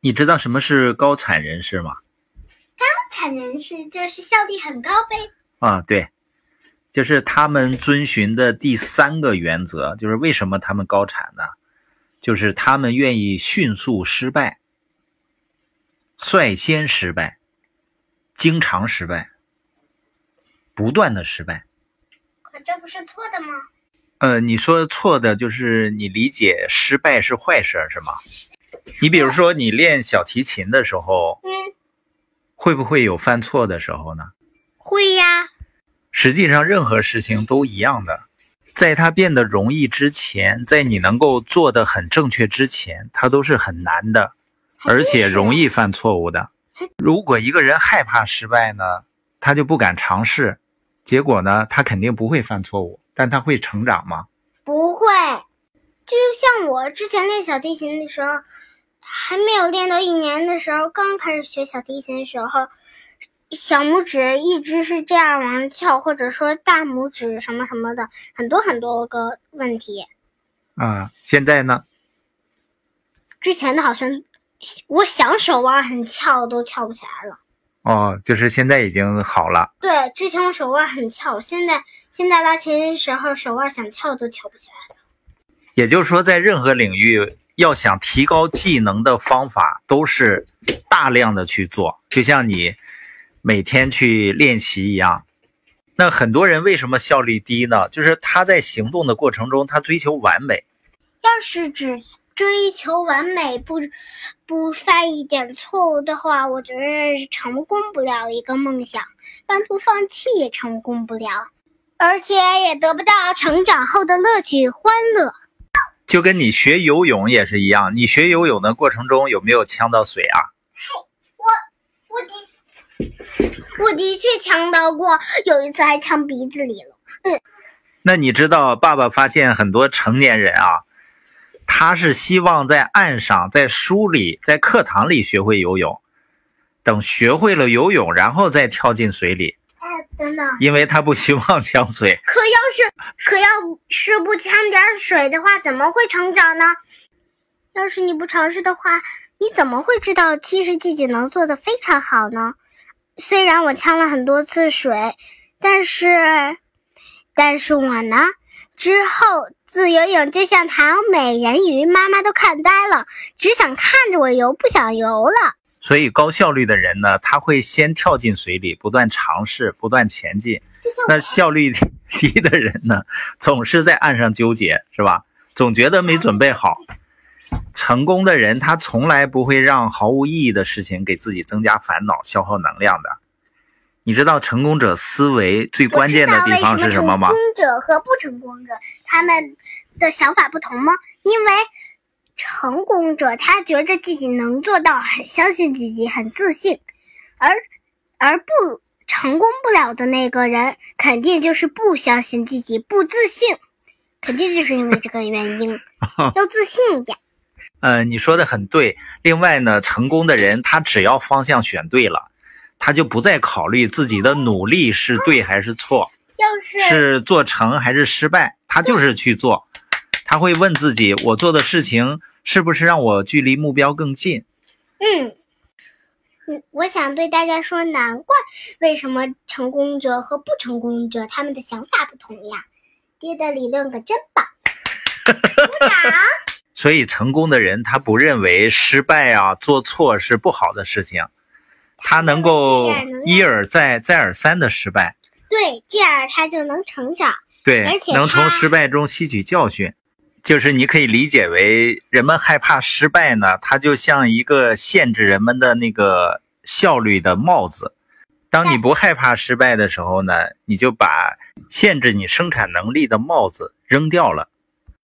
你知道什么是高产人士吗？高产人士就是效率很高呗。啊，对，就是他们遵循的第三个原则，就是为什么他们高产呢？就是他们愿意迅速失败，率先失败，经常失败，不断的失败。可这不是错的吗？你说错的就是你理解失败是坏事是吗？你比如说你练小提琴的时候，会不会有犯错的时候呢？会呀。实际上任何事情都一样的，在它变得容易之前，在你能够做得很正确之前，它都是很难的，而且容易犯错误的。如果一个人害怕失败呢，他就不敢尝试，结果呢，他肯定不会犯错误，但他会成长吗？不会。就像我之前练小提琴的时候，还没有练到一年的时候，刚开始学小提琴的时候，小拇指一直是这样往上翘，或者说大拇指什么什么的，很多很多个问题。现在呢？之前的好像我想手腕很翘都翘不起来了。哦，就是现在已经好了。对，之前我手腕很翘，现在拉琴时候手腕想翘都翘不起来了。也就是说，在任何领域要想提高技能的方法都是大量的去做，就像你每天去练习一样。那很多人为什么效率低呢？就是他在行动的过程中他追求完美。要是只追求完美，不犯一点错误的话，我觉得成功不了一个梦想，半途放弃也成功不了，而且也得不到成长后的乐趣欢乐。就跟你学游泳也是一样，你学游泳的过程中有没有呛到水啊？我的确呛到过，有一次还呛鼻子里了。那你知道爸爸发现很多成年人啊，他是希望在岸上，在书里，在课堂里学会游泳，等学会了游泳然后再跳进水里。等等，因为他不希望呛水。可要是不呛点水的话，怎么会成长呢？要是你不尝试的话，你怎么会知道其实自己能做得非常好呢？虽然我呛了很多次水，但是我呢，之后自由泳就像条美人鱼，妈妈都看呆了，只想看着我游，不想游了。所以高效率的人呢，他会先跳进水里，不断尝试，不断前进。那效率低的人呢，总是在岸上纠结，是吧？总觉得没准备好。成功的人他从来不会让毫无意义的事情给自己增加烦恼、消耗能量的。你知道成功者思维最关键的地方是什么吗？成功者和不成功者他们的想法不同吗？因为成功者他觉得自己能做到，很相信自己，很自信，而不成功不了的那个人肯定就是不相信自己，不自信，肯定就是因为这个原因。要自信一点。你说的很对。另外呢，成功的人他只要方向选对了，他就不再考虑自己的努力是对还是错，是做成还是失败，他就是去做。他会问自己，我做的事情是不是让我距离目标更近？我想对大家说，难怪为什么成功者和不成功者他们的想法不同呀。爹的理论可真棒。鼓掌。所以成功的人他不认为失败啊、做错是不好的事情。他能够一而再再而三的失败，对，这样他就能成长，对，而且能从失败中吸取教训。就是你可以理解为，人们害怕失败呢，它就像一个限制人们的那个效率的帽子。当你不害怕失败的时候呢，你就把限制你生产能力的帽子扔掉了。